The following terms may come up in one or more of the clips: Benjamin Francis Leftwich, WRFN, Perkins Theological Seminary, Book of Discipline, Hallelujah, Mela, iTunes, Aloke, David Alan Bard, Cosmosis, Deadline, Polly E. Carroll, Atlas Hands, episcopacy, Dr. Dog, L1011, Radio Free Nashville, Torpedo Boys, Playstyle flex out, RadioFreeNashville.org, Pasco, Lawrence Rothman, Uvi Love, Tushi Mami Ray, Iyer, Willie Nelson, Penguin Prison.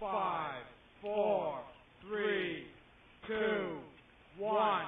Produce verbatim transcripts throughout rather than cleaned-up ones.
five, four, three, two, one.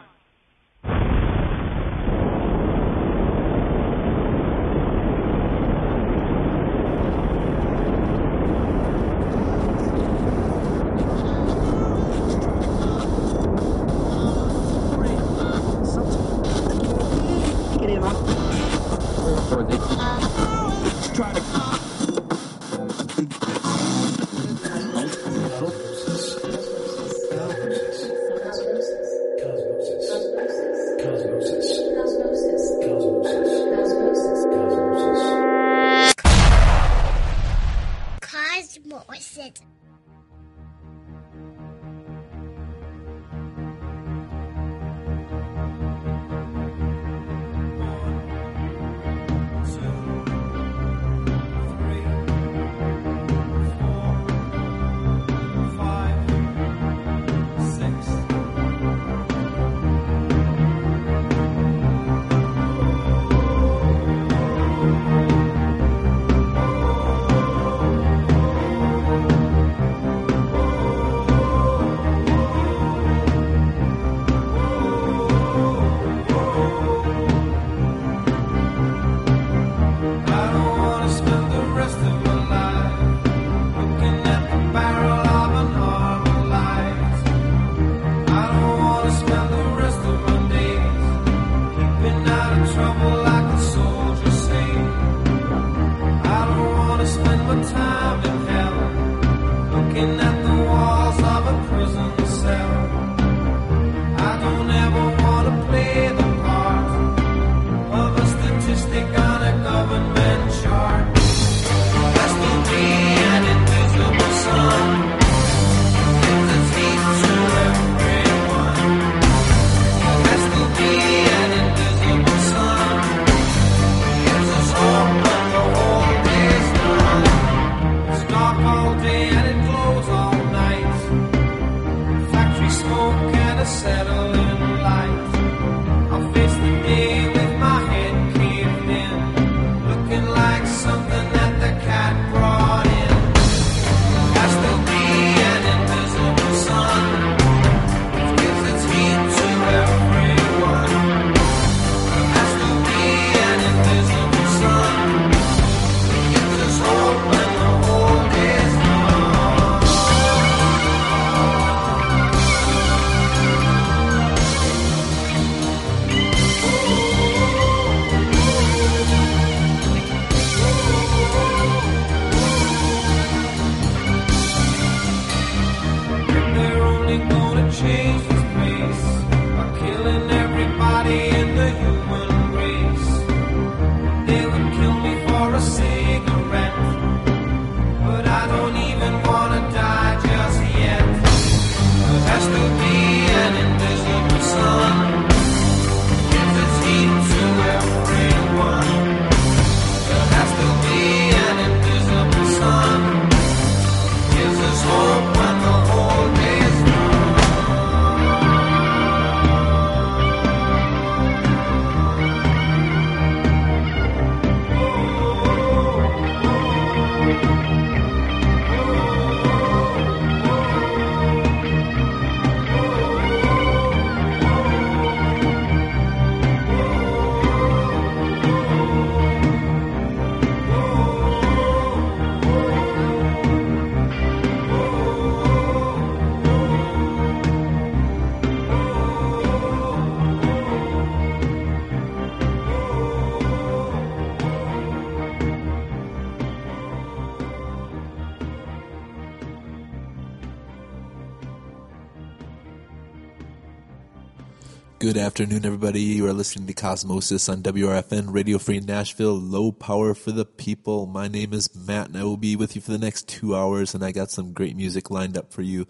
Good afternoon, everybody. You are listening to Cosmosis on W R F N, Radio Free Nashville, low power for the people. My name is Matt, and I will be with you for the next two hours, and I got some great music lined up for you,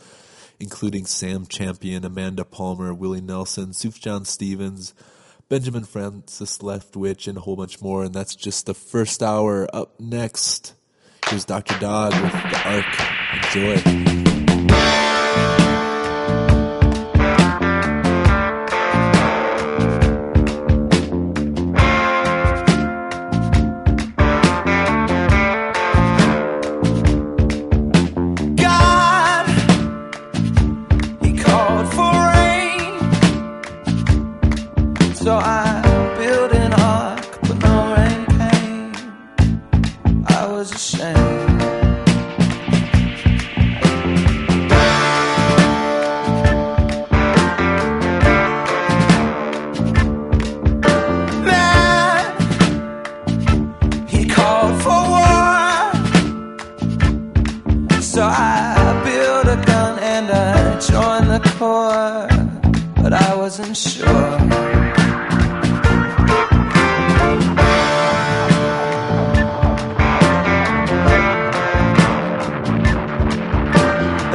including Sam Champion, Amanda Palmer, Willie Nelson, Sufjan Stevens, Benjamin Francis Leftwich, and a whole bunch more, and that's just the first hour. Up next, here's Doctor Dog with The Ark. Enjoy. I built a gun and I joined the Corps, but I wasn't sure.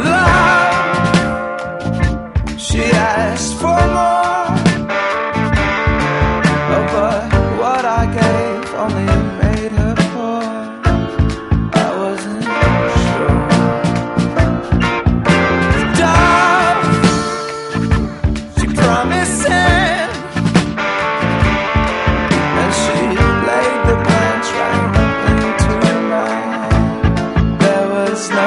Love, she asked for more, oh, but what I gave only made her poor. I wasn't sure. Love, she promised him, and she laid the branch right into mine. There was no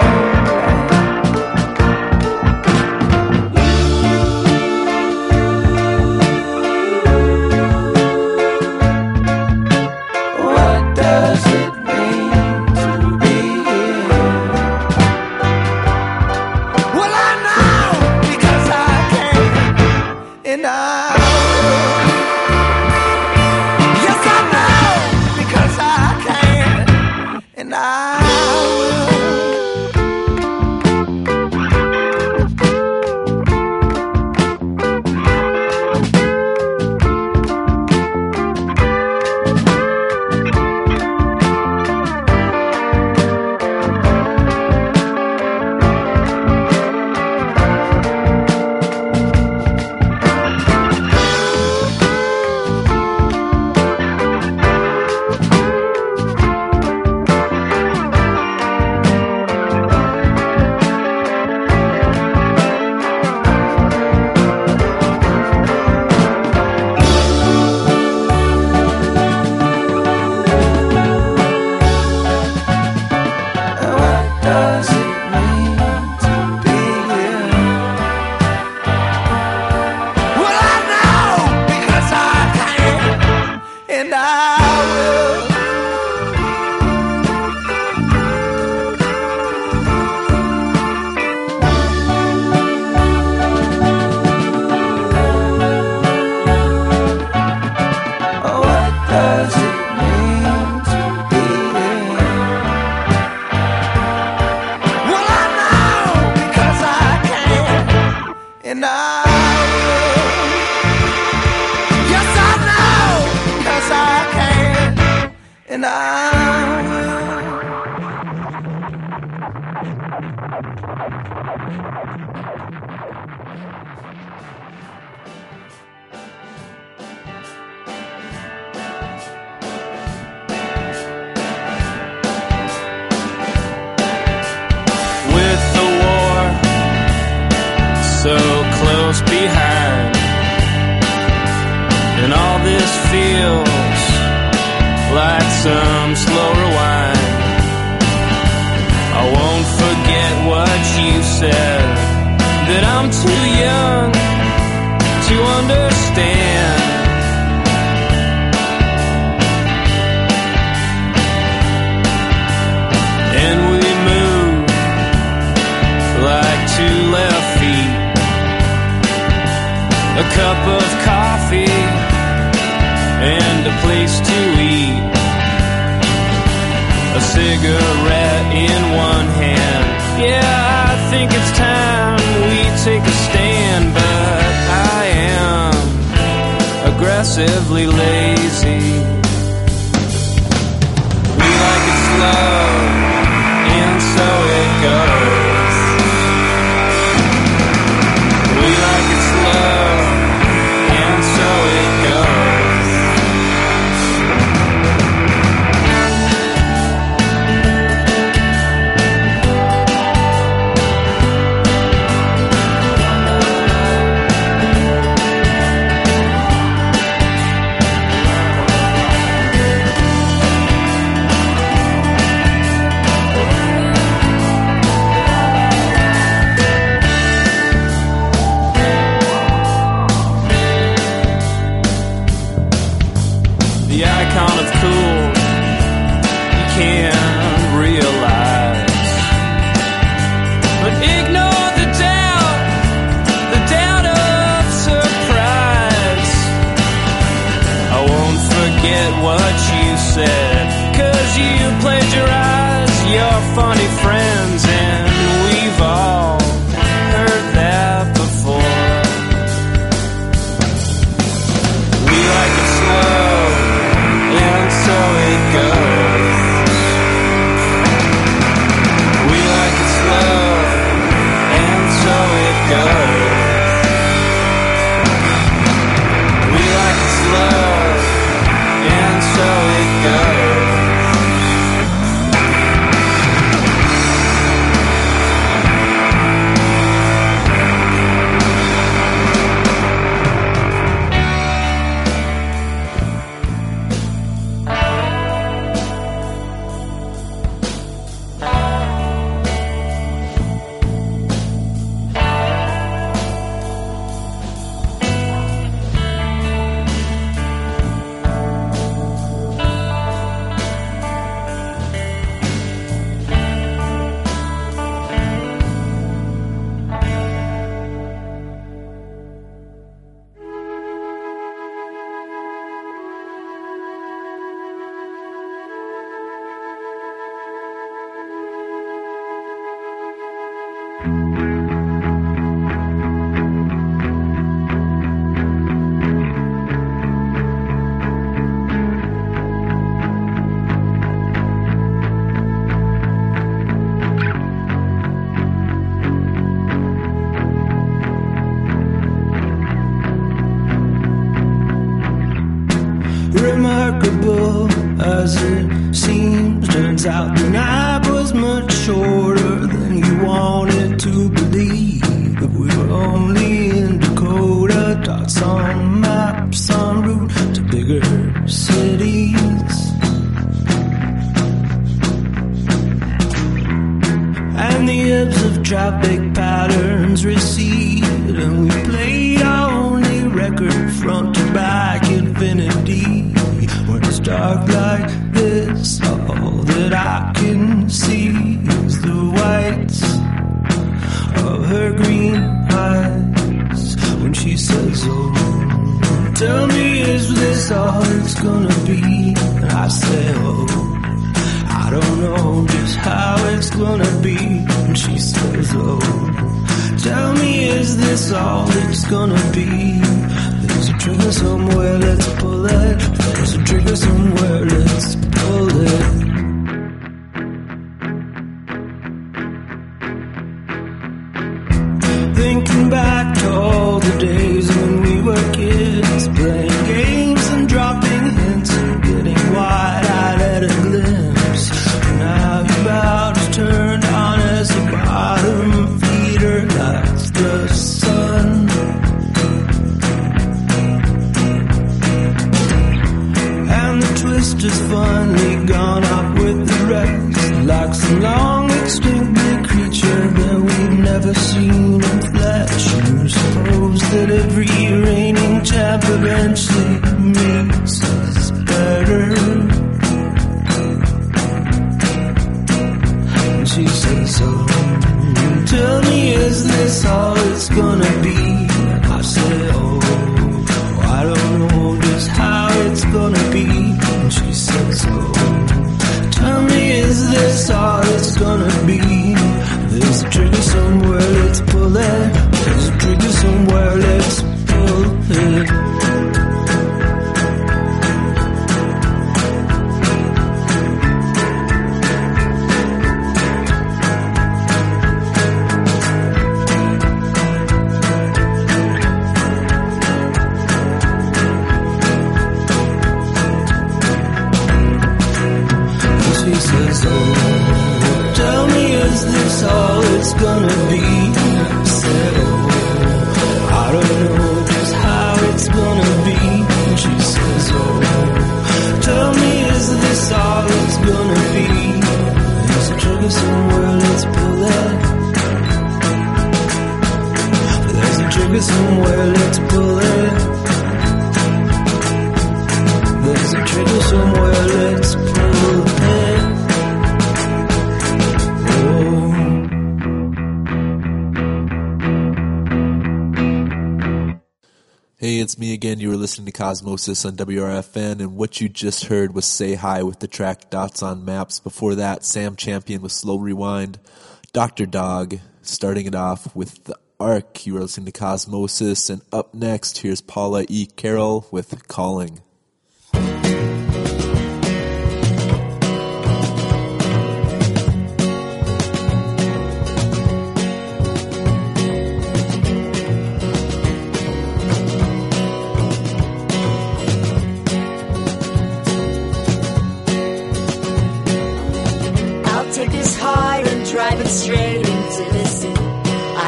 remarkable as it seems. Turns out the night was much shorter than you wanted to believe. But we were only in Dakota, dots on maps en route to bigger cities. And the ebbs of traffic patterns recede, and we played our only record front to back infinity. When it's dark like this, all that I can see is the whites of her green eyes. When she says, oh, tell me, is this all it's gonna be? And I say, oh, I don't know just how it's gonna be. And she says, oh, tell me, is this all it's gonna be? There's a trigger somewhere, let's pull it. There's a trigger somewhere, let's pull it. Thinking back to all the days when we were kids, playing games and dropping hints and getting wide-eyed at a glimpse. Now your body's turned on as the bottom feeder lights the sun. And the twist has finally gone off with the rest, like some long extinct big creature that we've never seen in flesh. You suppose that every reigning champ eventually makes us better. She says, so tell me, is this all it's gonna be? I say, oh, I don't know just how it's gonna be. And she says, oh, tell me, is this all it's gonna be? There's a trigger somewhere, let's pull it. There's a trigger somewhere, let's pull it. Again, you were listening to Cosmosis on W R F N, and what you just heard was Say Hi with the track Dots on Maps. Before that, Sam Champion with Slow Rewind, Doctor Dog starting it off with The Arc. You were listening to Cosmosis, and up next, here's Paula E. Carroll with Calling. Driving straight into the sea. I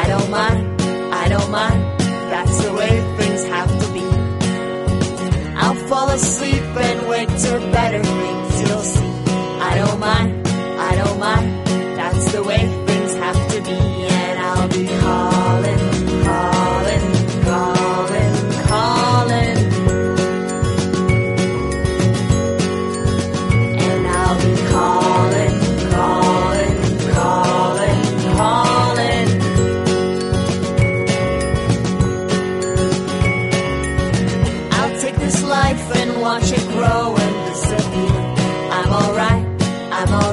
don't mind, I don't mind. That's the way things have to be. I'll fall asleep and wait till better things you'll see. I don't mind, I don't mind. That's the way things have to be. And I'll be calling, calling, calling, calling. And I'll be calling, calling. Watch it grow and disappear. I'm alright, I'm alright.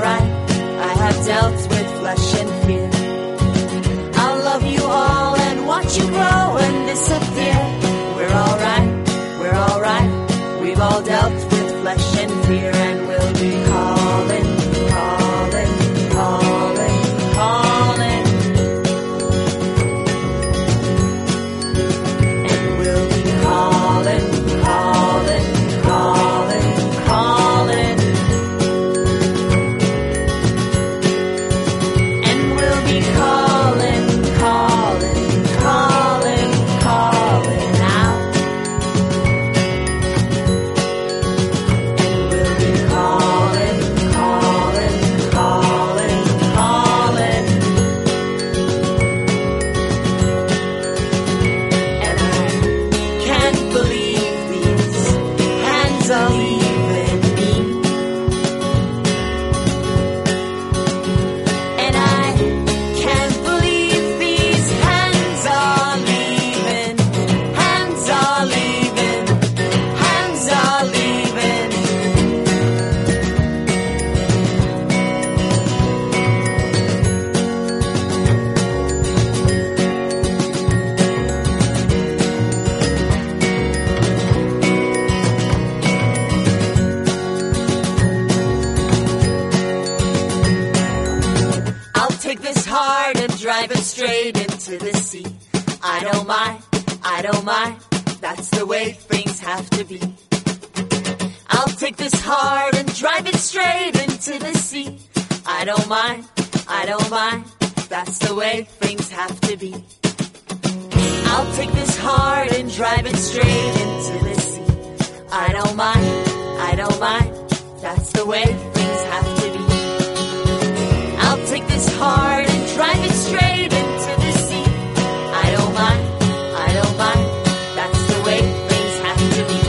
diving straight into the sea. I don't mind, I don't mind, that's the way things have to be. I'll take this heart and drive it straight into the sea. I don't mind, I don't mind, that's the way things have to be. I'll take this heart and drive it straight into the sea. I don't mind, I don't mind, that's the way things have to be. I'll take this heart and drive it straight into the sea. I don't mind, I don't mind, that's the way things have to be.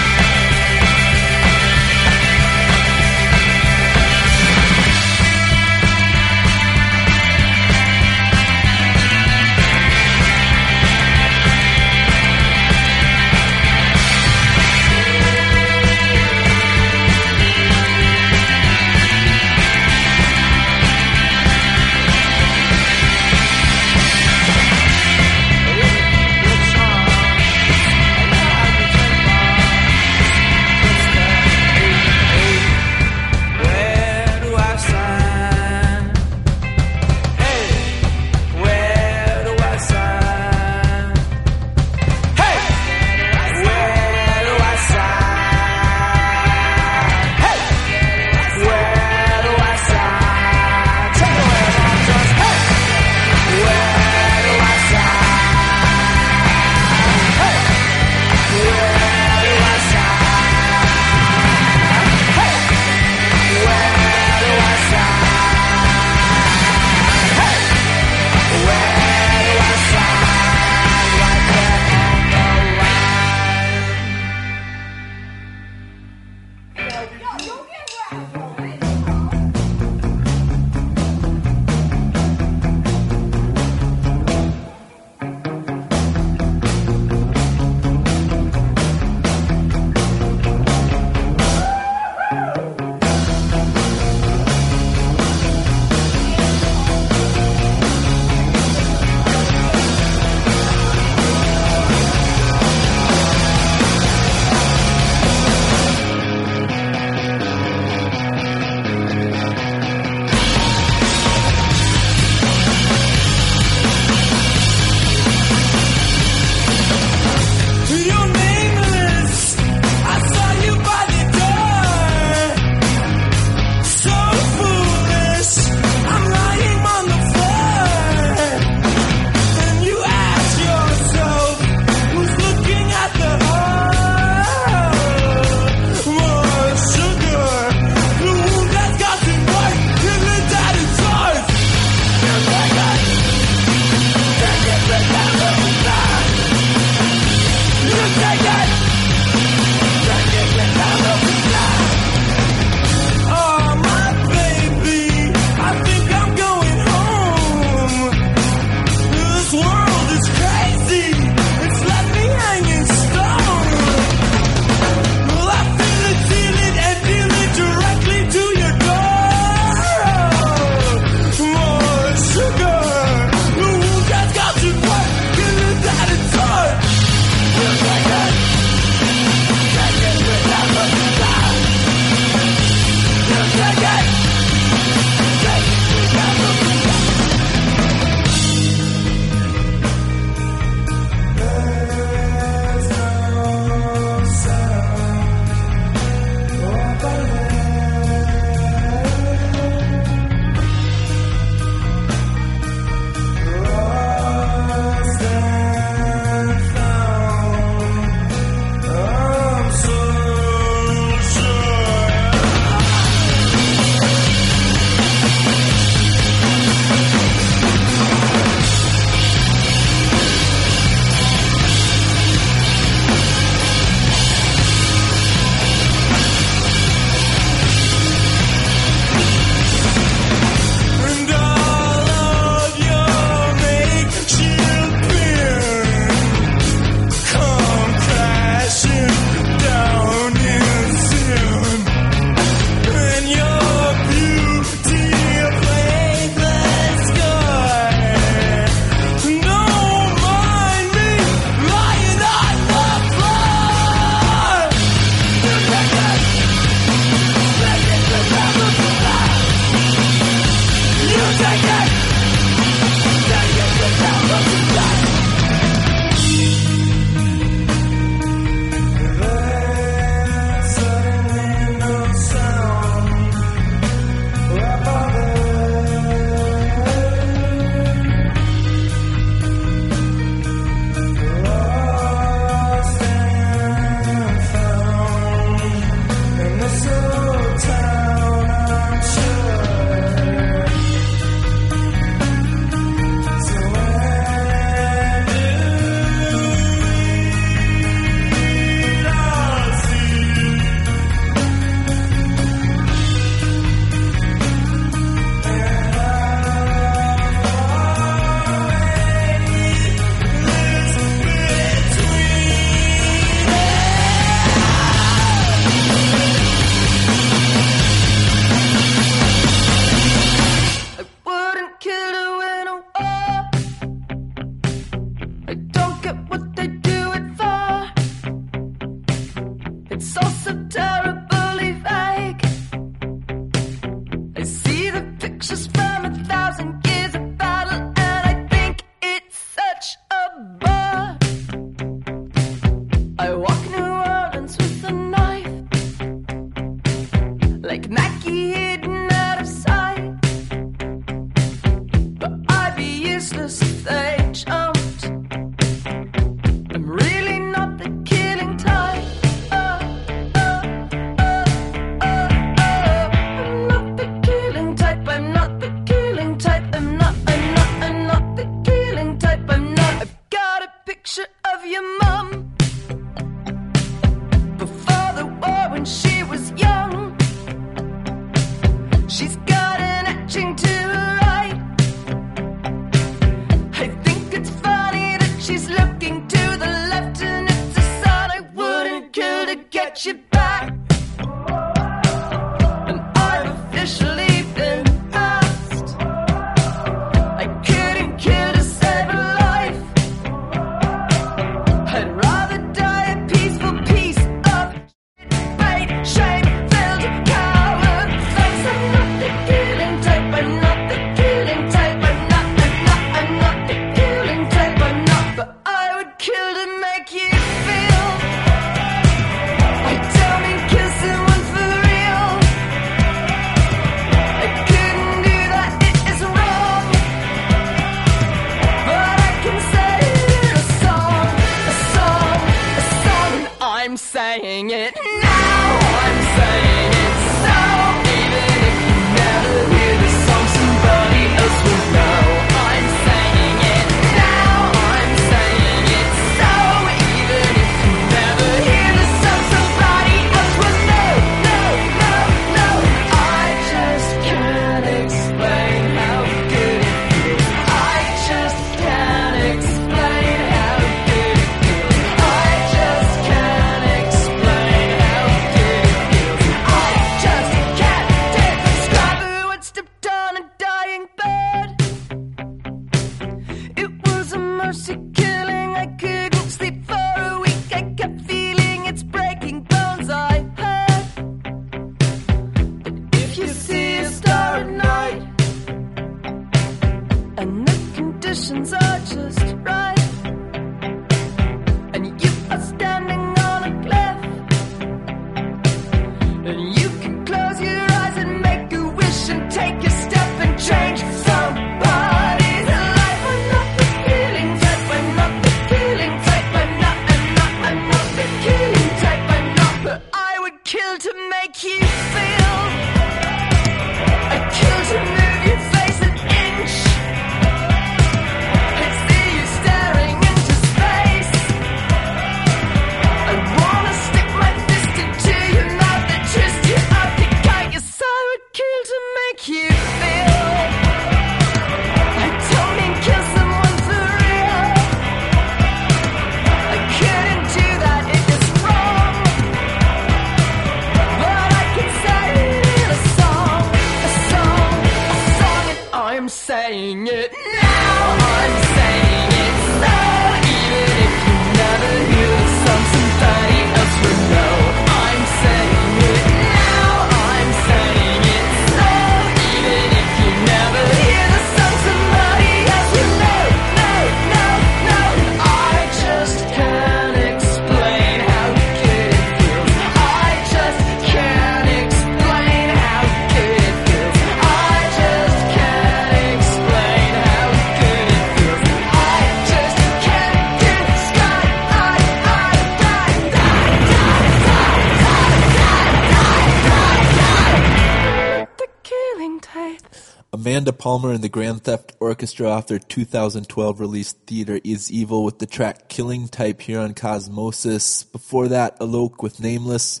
Amanda Palmer and the Grand Theft Orchestra off their two thousand twelve release Theater Is Evil with the track Killing Type here on Cosmosis. Before that, Aloke with Nameless,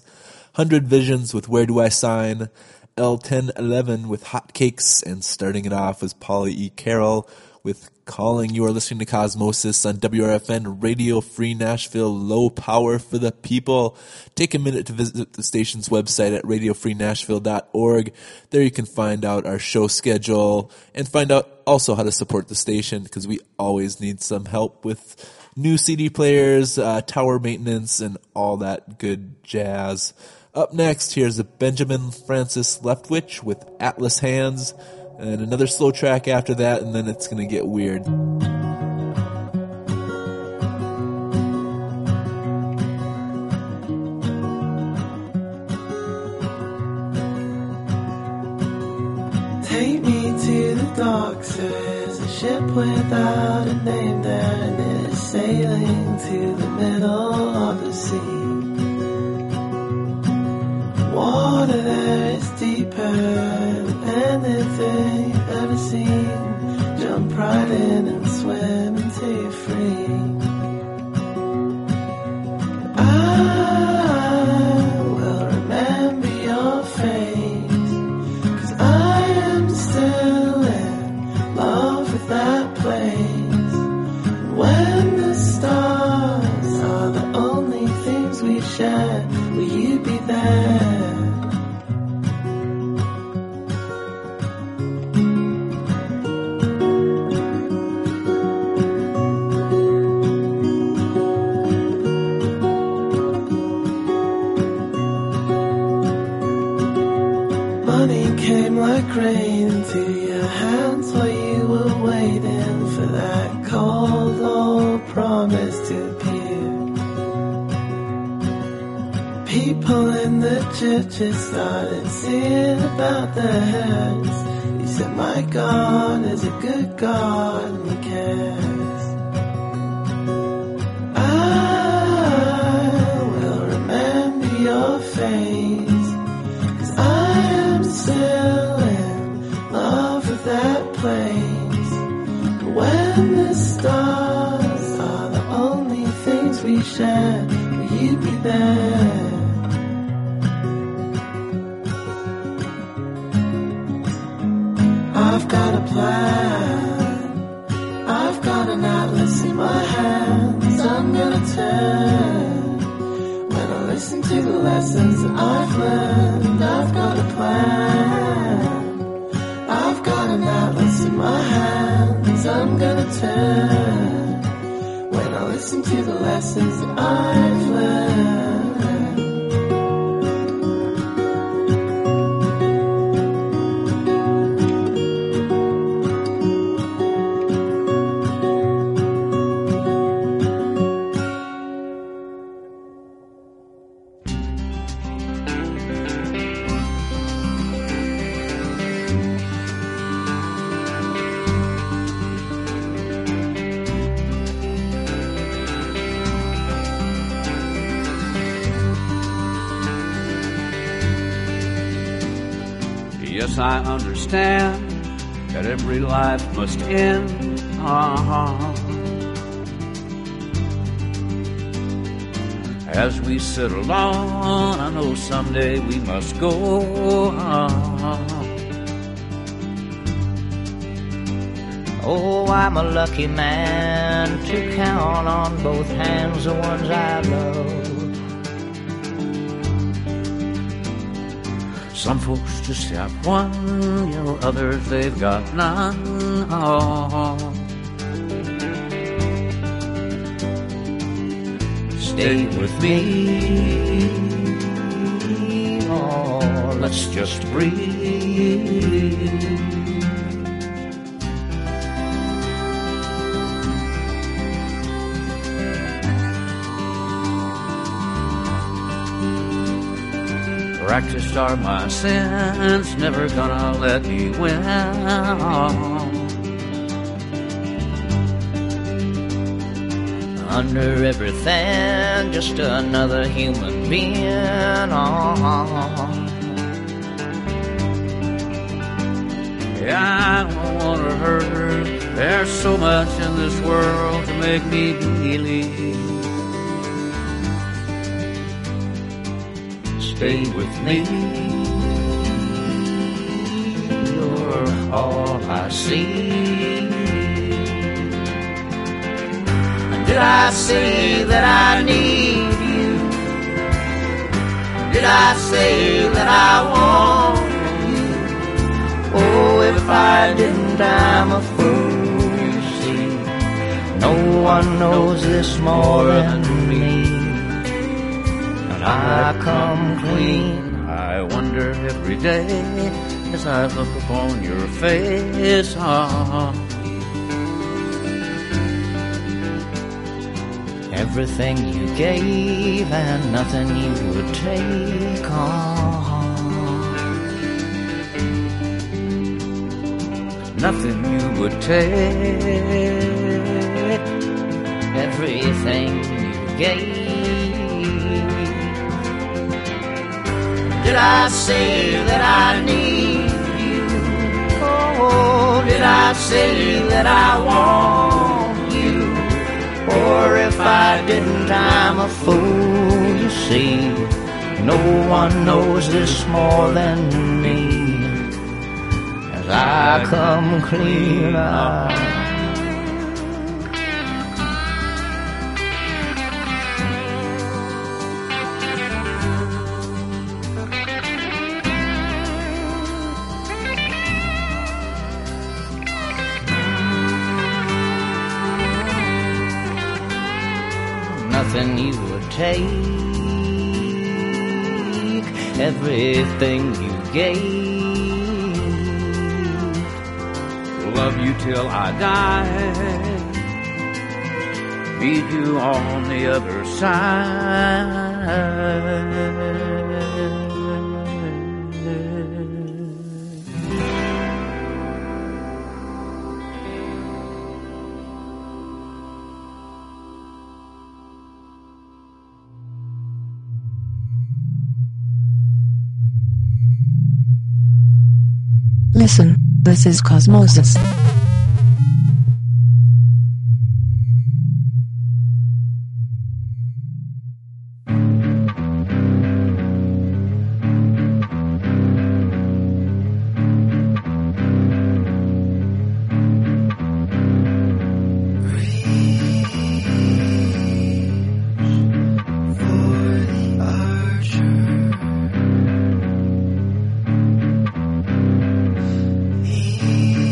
Hundred Visions with Where Do I Sign, L ten eleven with Hotcakes, and starting it off was Polly E. Carroll with Calling. You are listening to Cosmosis on W R F N Radio Free Nashville, low power for the people. Take a minute to visit the station's website at radio free nashville dot org. There you can find out our show schedule and find out also how to support the station, because we always need some help with new C D players, uh, tower maintenance, and all that good jazz. Up next, here's a Benjamin Francis Leftwich with Atlas Hands, and another slow track after that, and then it's going to get weird. Take me to the docks, there's a ship without a name there, and it's sailing to the middle of the sea. Water there is deeper than anything you've ever seen. Jump right in and swim until you're free. I will remember your face, I am still in love with that place. When the stars are the only things we share, will you be there? Rain into your hands while you were waiting for that cold old promise to appear. People in the churches started seeing about their hands. You said, my God is a good God and He cares. I will remember your face, 'cause I am still that place. But when the stars are the only things we share, will you be there? I've got a plan, I've got an atlas in my hands. I'm gonna turn when I listen to the lessons that I've learned. I've got a plan, an atlas in my hands. I'm gonna turn when I listen to the lessons that I've learned. I understand that every life must end. Uh-huh. As we sit alone, I know someday we must go. Uh-huh. Oh, I'm a lucky man to count on both hands the ones I love. Some folks just have one, you know, others they've got none. Oh. Stay with me, oh, let's just breathe. Practiced are my sins, never gonna let me win. Under everything, just another human being. Oh. Yeah, I don't wanna hurt her. There's so much in this world to make me believe. Stay with me, you're all I see. Did I say that I need you? Did I say that I want you? Oh, if I didn't, I'm a fool, you see. No one knows this more than me. I I come clean. I wonder every day as I look upon your face. Ah, everything you gave and nothing you would take on. Nothing you would take. Everything you gave. Did I say that I need you? Oh, did I say that I want you? Or if I didn't, I'm a fool, you see. No one knows this more than me. As I come clean up. Nothing you would take, everything you gave. Love you till I die, meet you on the other side. Listen, this is Cosmosis.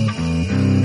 Thank you.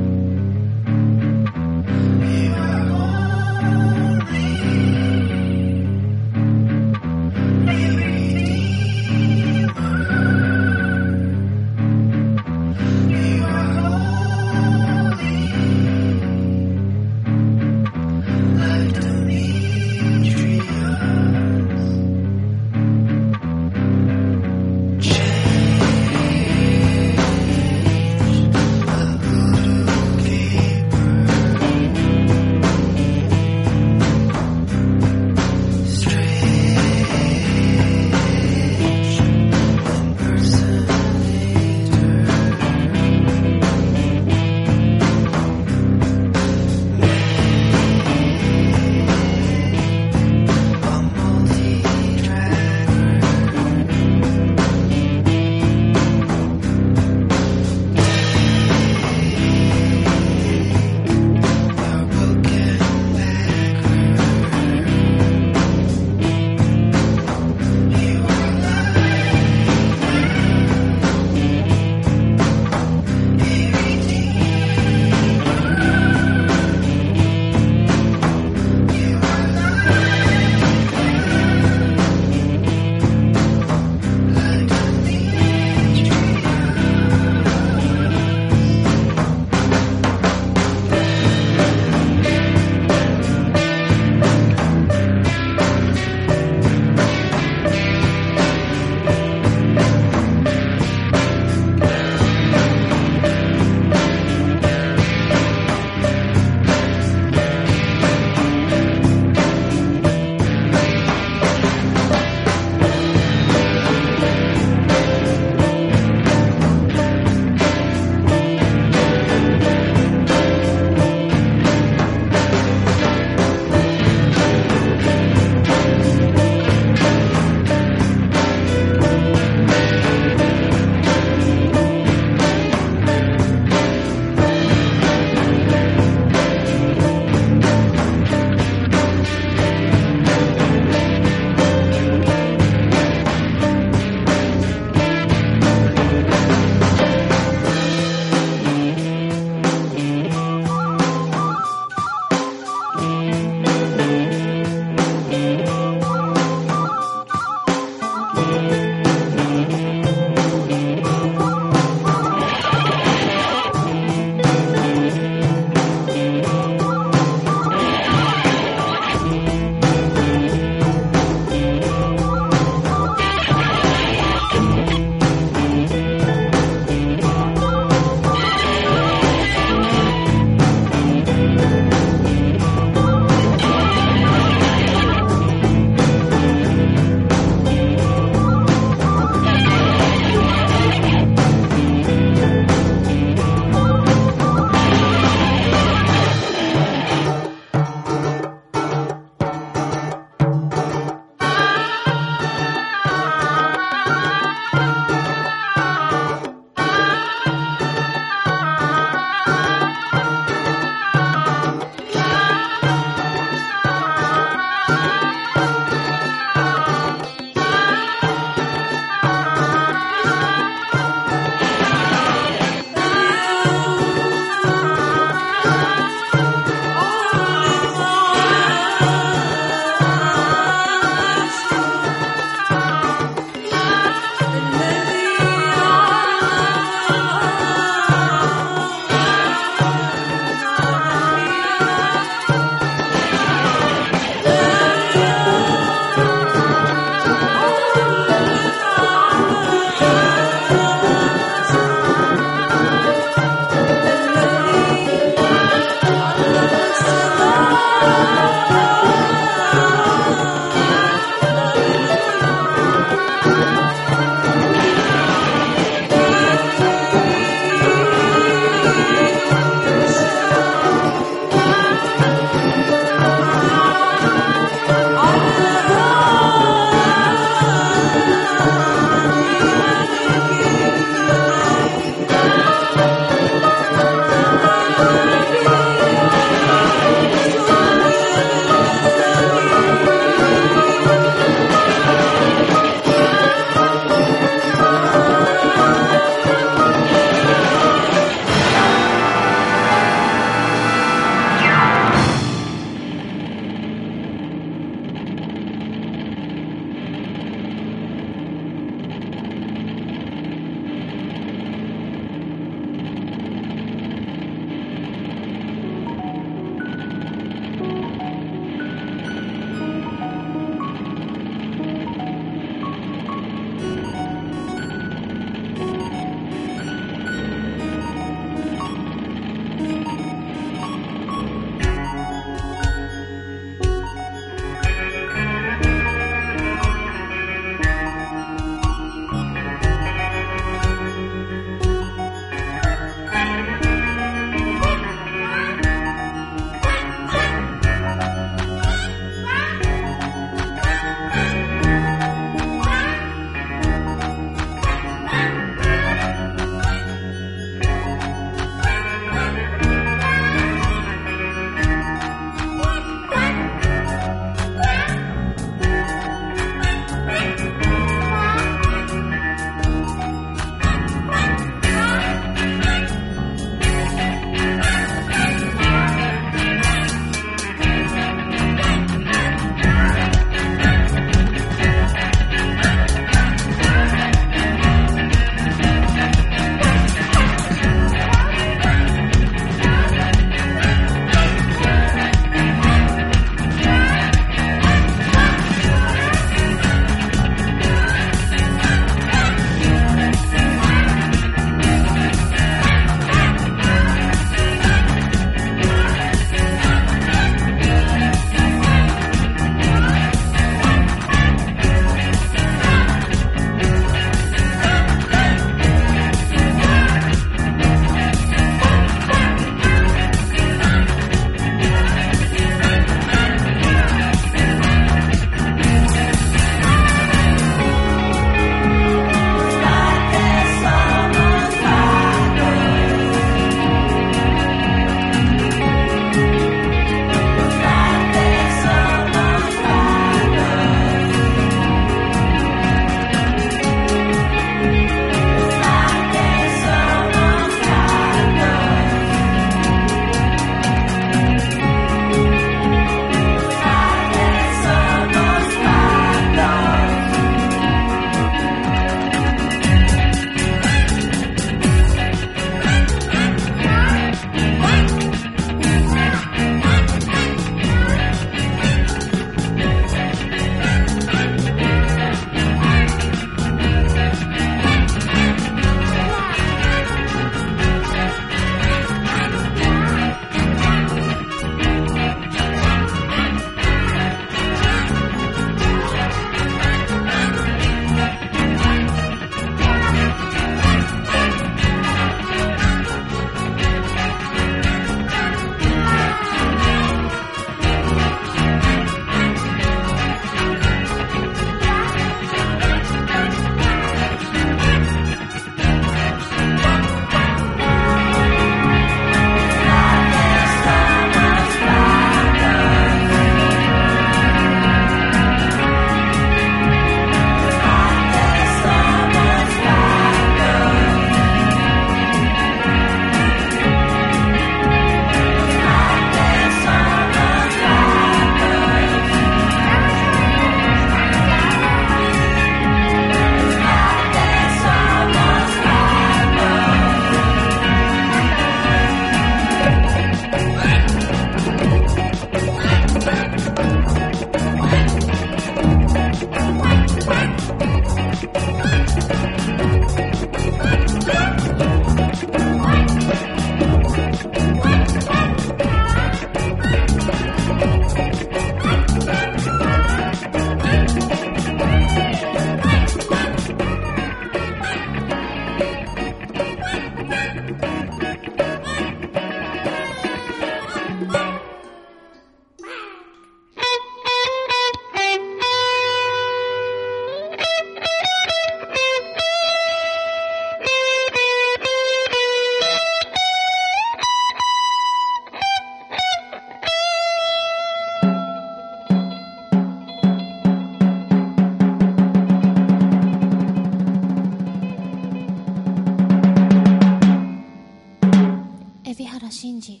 Hara Shinji.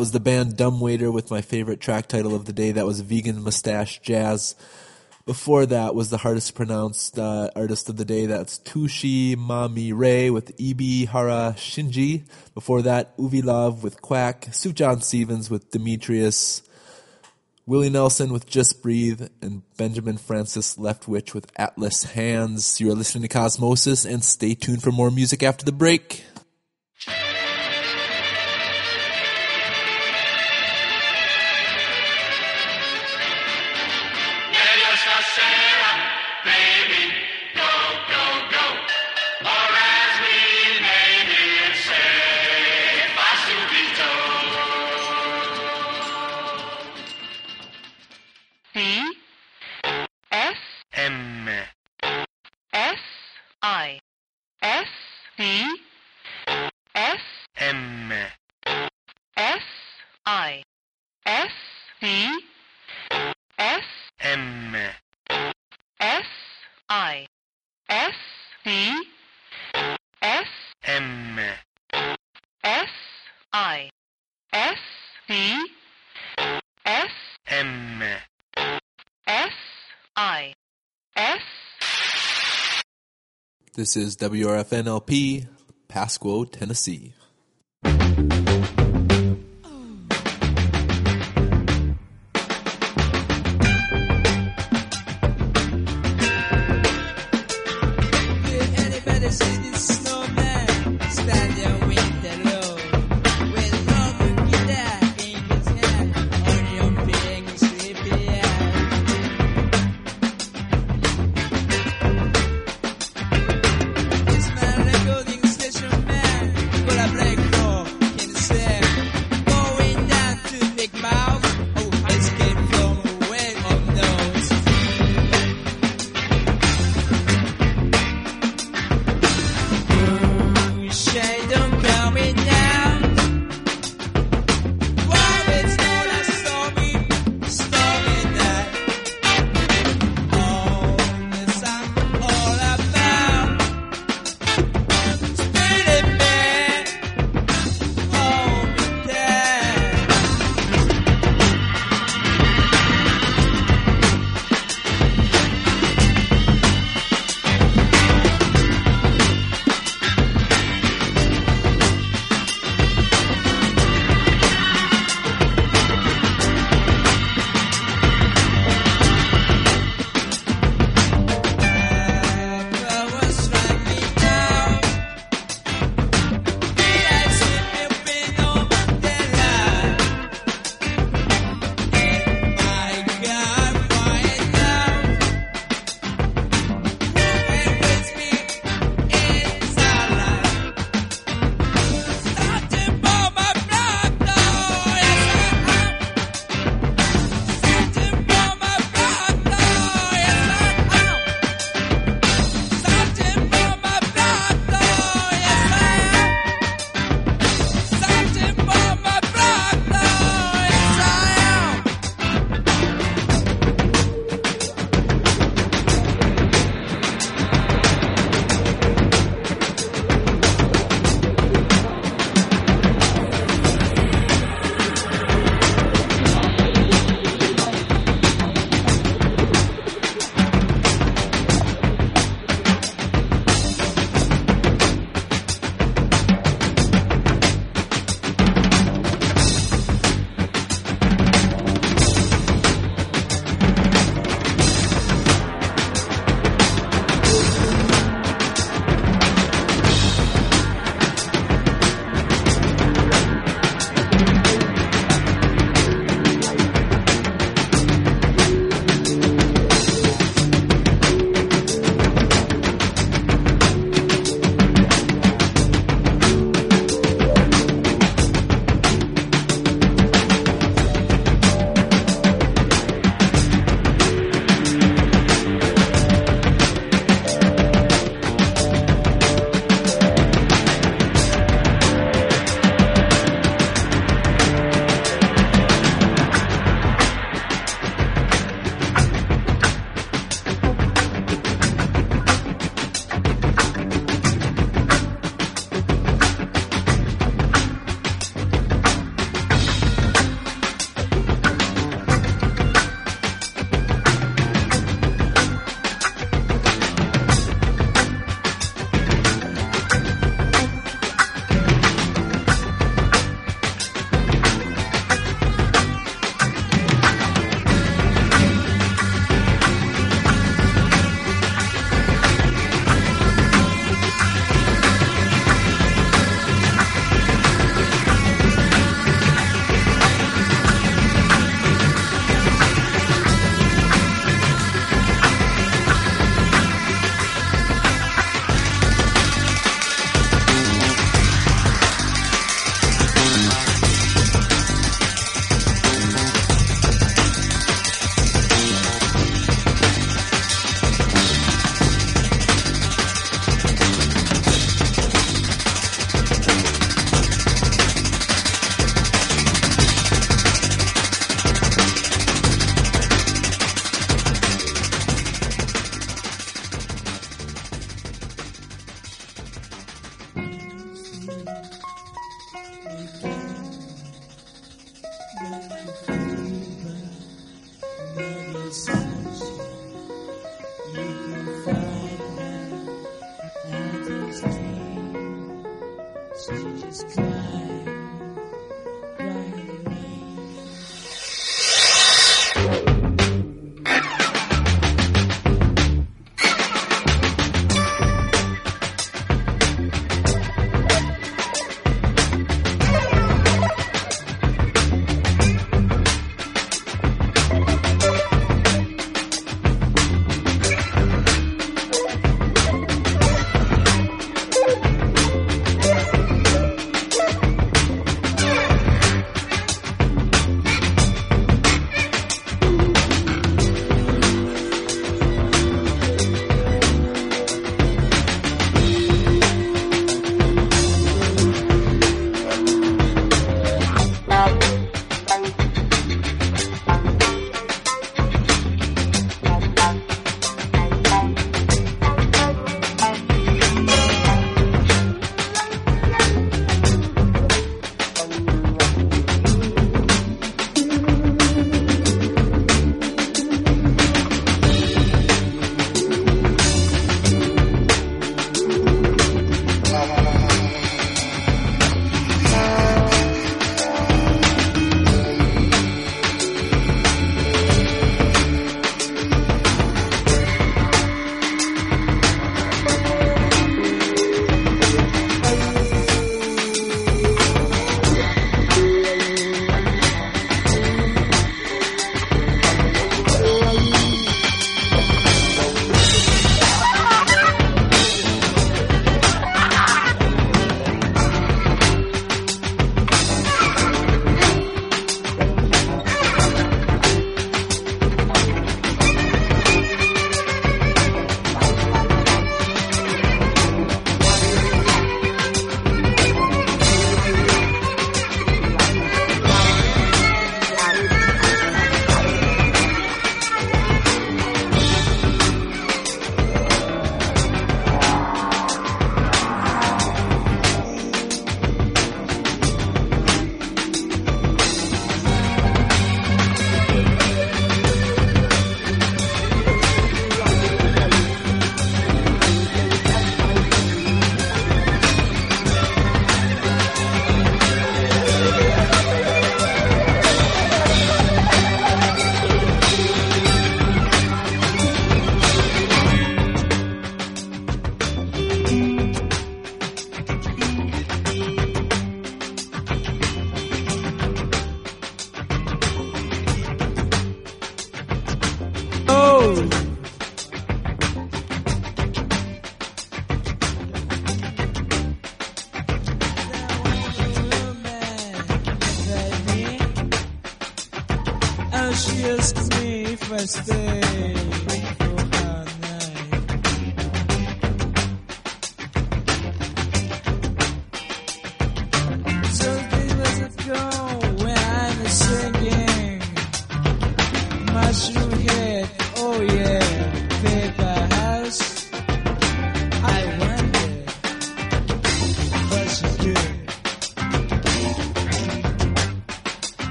was the band Dumbwaiter with my favorite track title of the day. That was Vegan Mustache Jazz. Before that was the hardest pronounced uh, artist of the day. That's Tushi Mami Ray with Ibi Hara Shinji. Before that, Uvi Love with Quack. Sufjan Stevens with Demetrius. Willie Nelson with Just Breathe. And Benjamin Francis Leftwich with Atlas Hands. You are listening to Cosmosis, and stay tuned for more music after the break. This is W R F N L P, Pasco, Tennessee. Hola,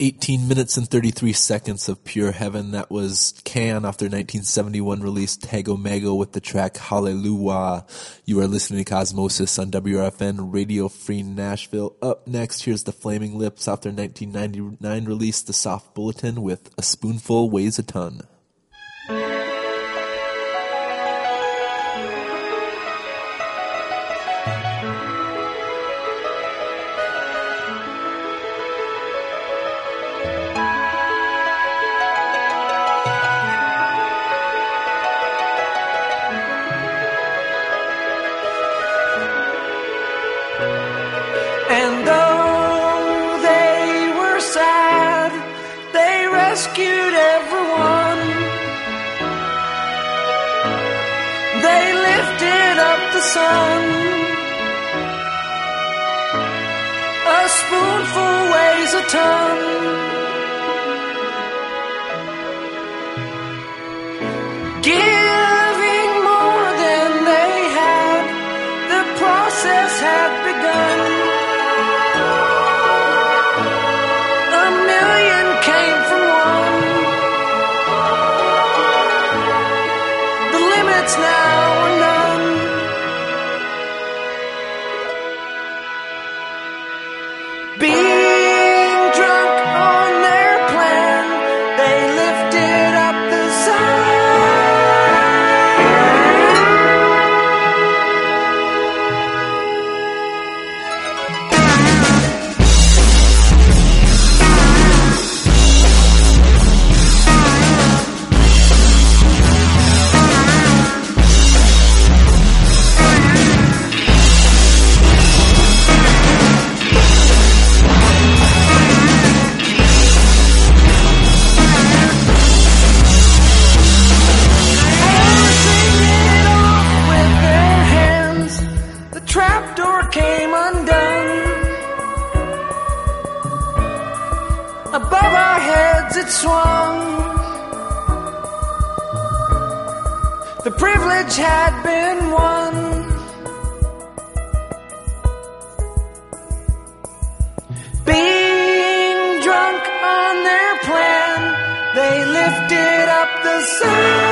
eighteen minutes and thirty-three seconds of pure heaven. That was Can off their nineteen seventy-one release Tago Mago with the track Hallelujah. You are listening to Cosmosis on W R F N, Radio Free Nashville. Up next, here's the Flaming Lips off their nineteen ninety-nine release The Soft Bulletin with A Spoonful Weighs a Ton. Sun. A spoonful weighs a ton. Giving more than they had, the process had begun. A million came from one. The limits now are none. Being drunk on the Above our heads it swung. The privilege had been won. Being drunk on their plan, they lifted up the sun.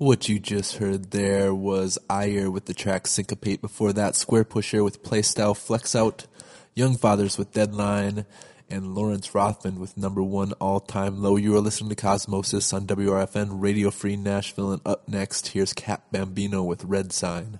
What you just heard there was Iyer with the track Syncopate. Before that, Square Pusher with Playstyle Flex Out, Young Fathers with Deadline, and Lawrence Rothman with Number One All Time Low. You are listening to Cosmosis on W R F N, Radio Free Nashville, and up next, here's Cat Bambino with Red Sign.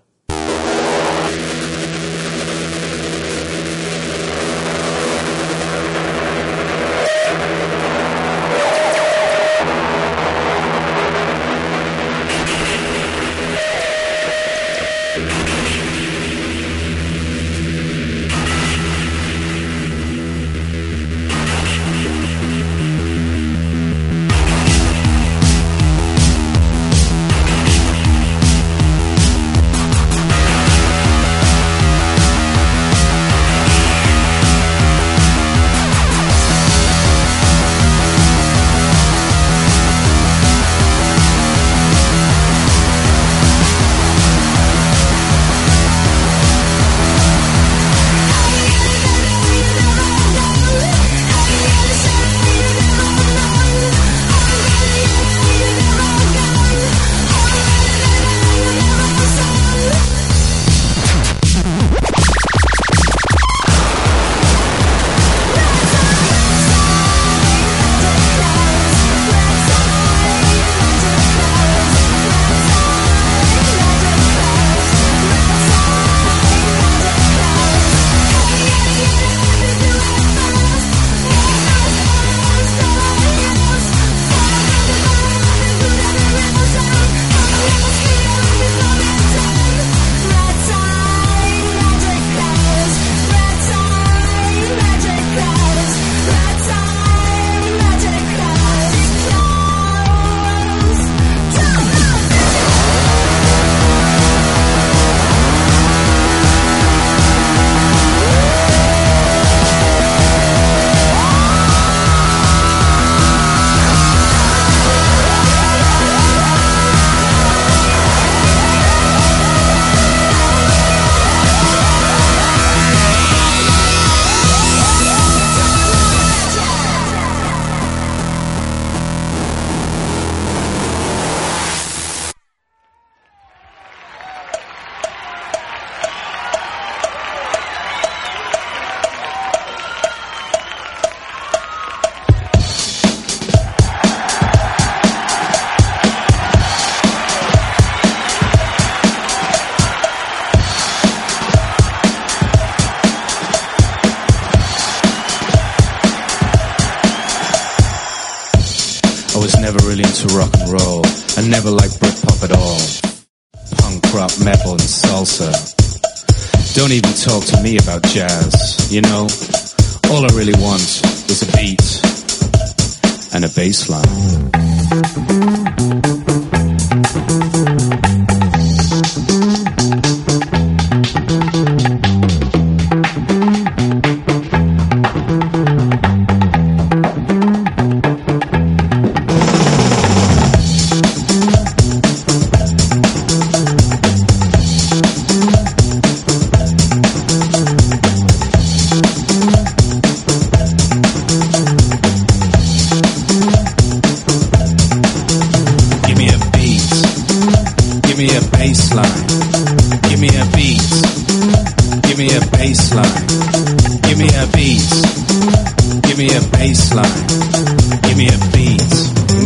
Don't even talk to me about jazz, you know. All I really want is a beat and a bass line. Give me a bass line. Give me a beat. Give me a bass line. Give me a beat.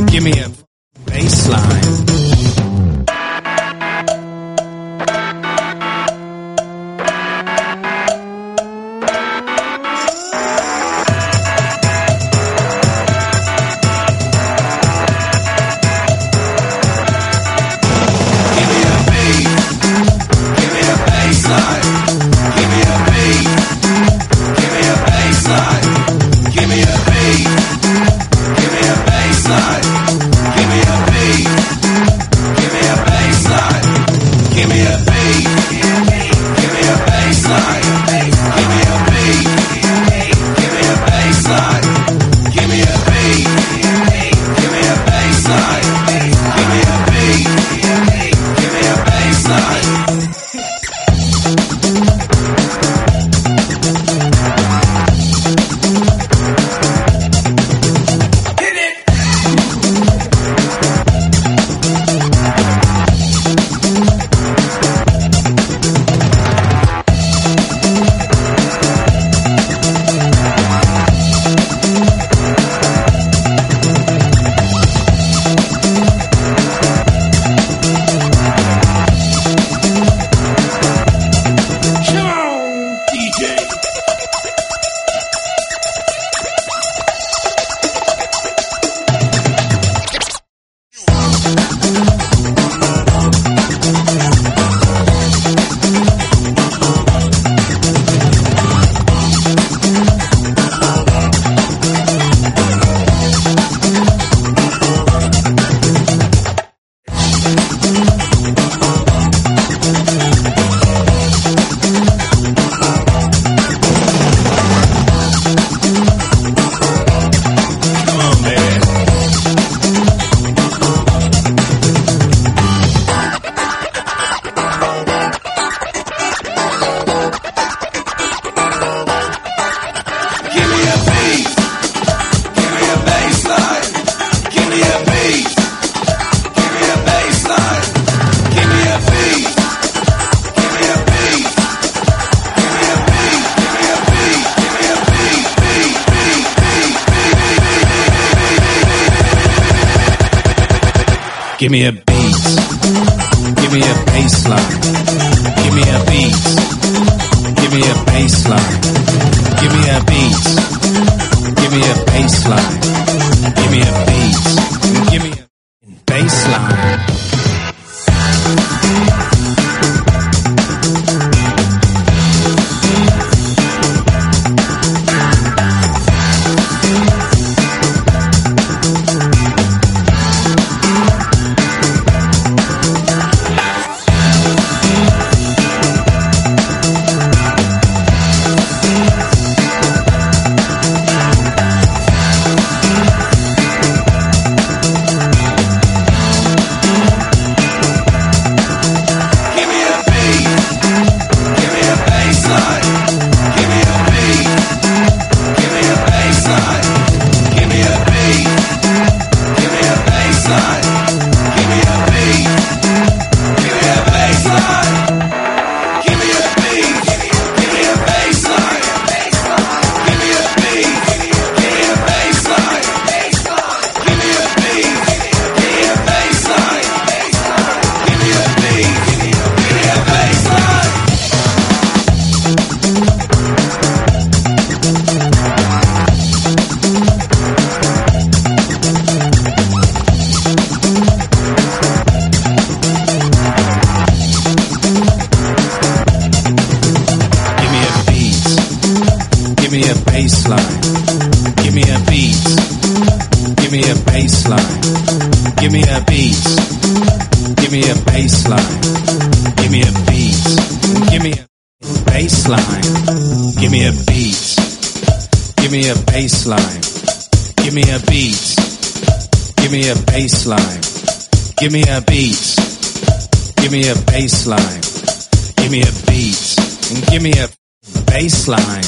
Give me a beat. Give me a bass line. Give me a beat. Give me a bass line. Give me a beat. Give me a bass line. Give me a beat. Give me a bass line. Give me a beat. Give me a bass line. Give me a beat. And give me a bass line.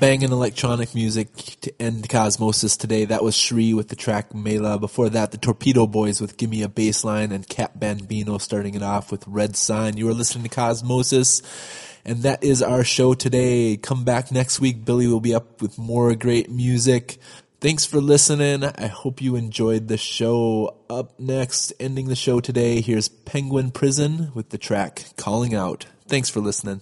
Banging electronic music to end Cosmosis today. That was Shree with the track Mela. Before that, the Torpedo Boys with Gimme a Bassline and Cat Bambino starting it off with Red Sign. You are listening to Cosmosis, and that is our show today. Come back next week. Billy will be up with more great music. Thanks for listening. I hope you enjoyed the show. Up next, ending the show today, here's Penguin Prison with the track Calling Out. Thanks for listening.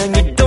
Thank you.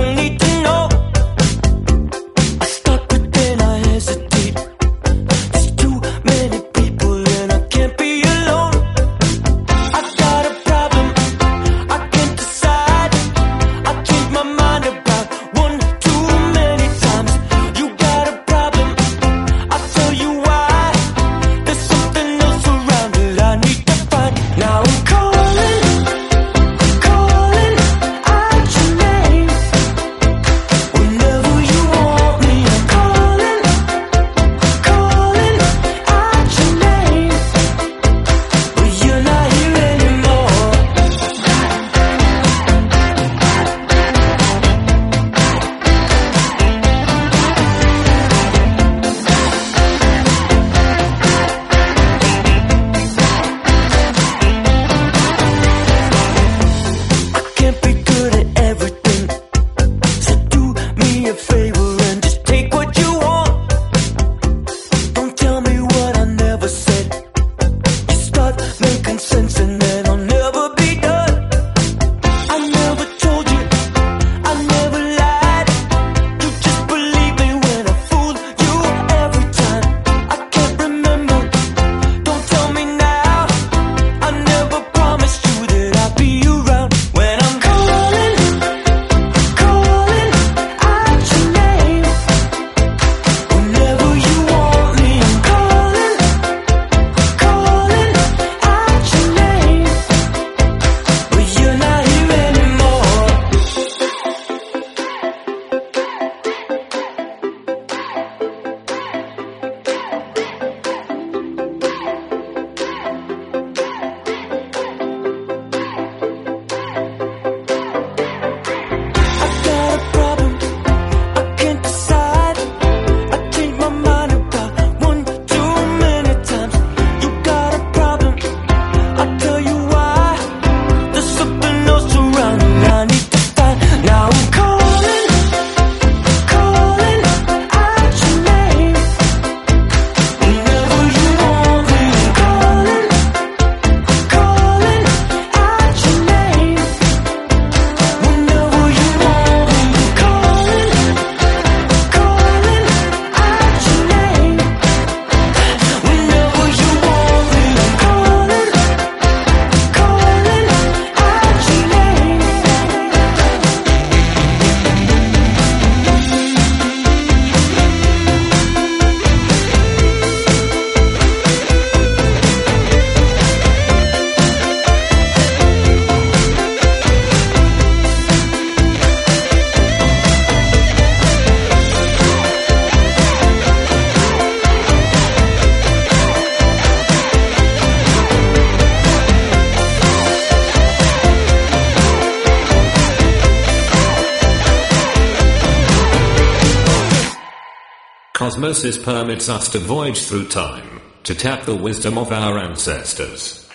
Cosmosis permits us to voyage through time, to tap the wisdom of our ancestors.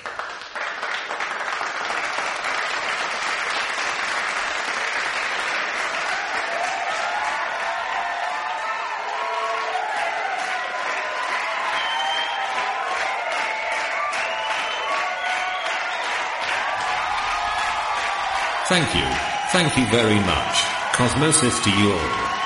Thank you. Thank you very much. Cosmosis to you all.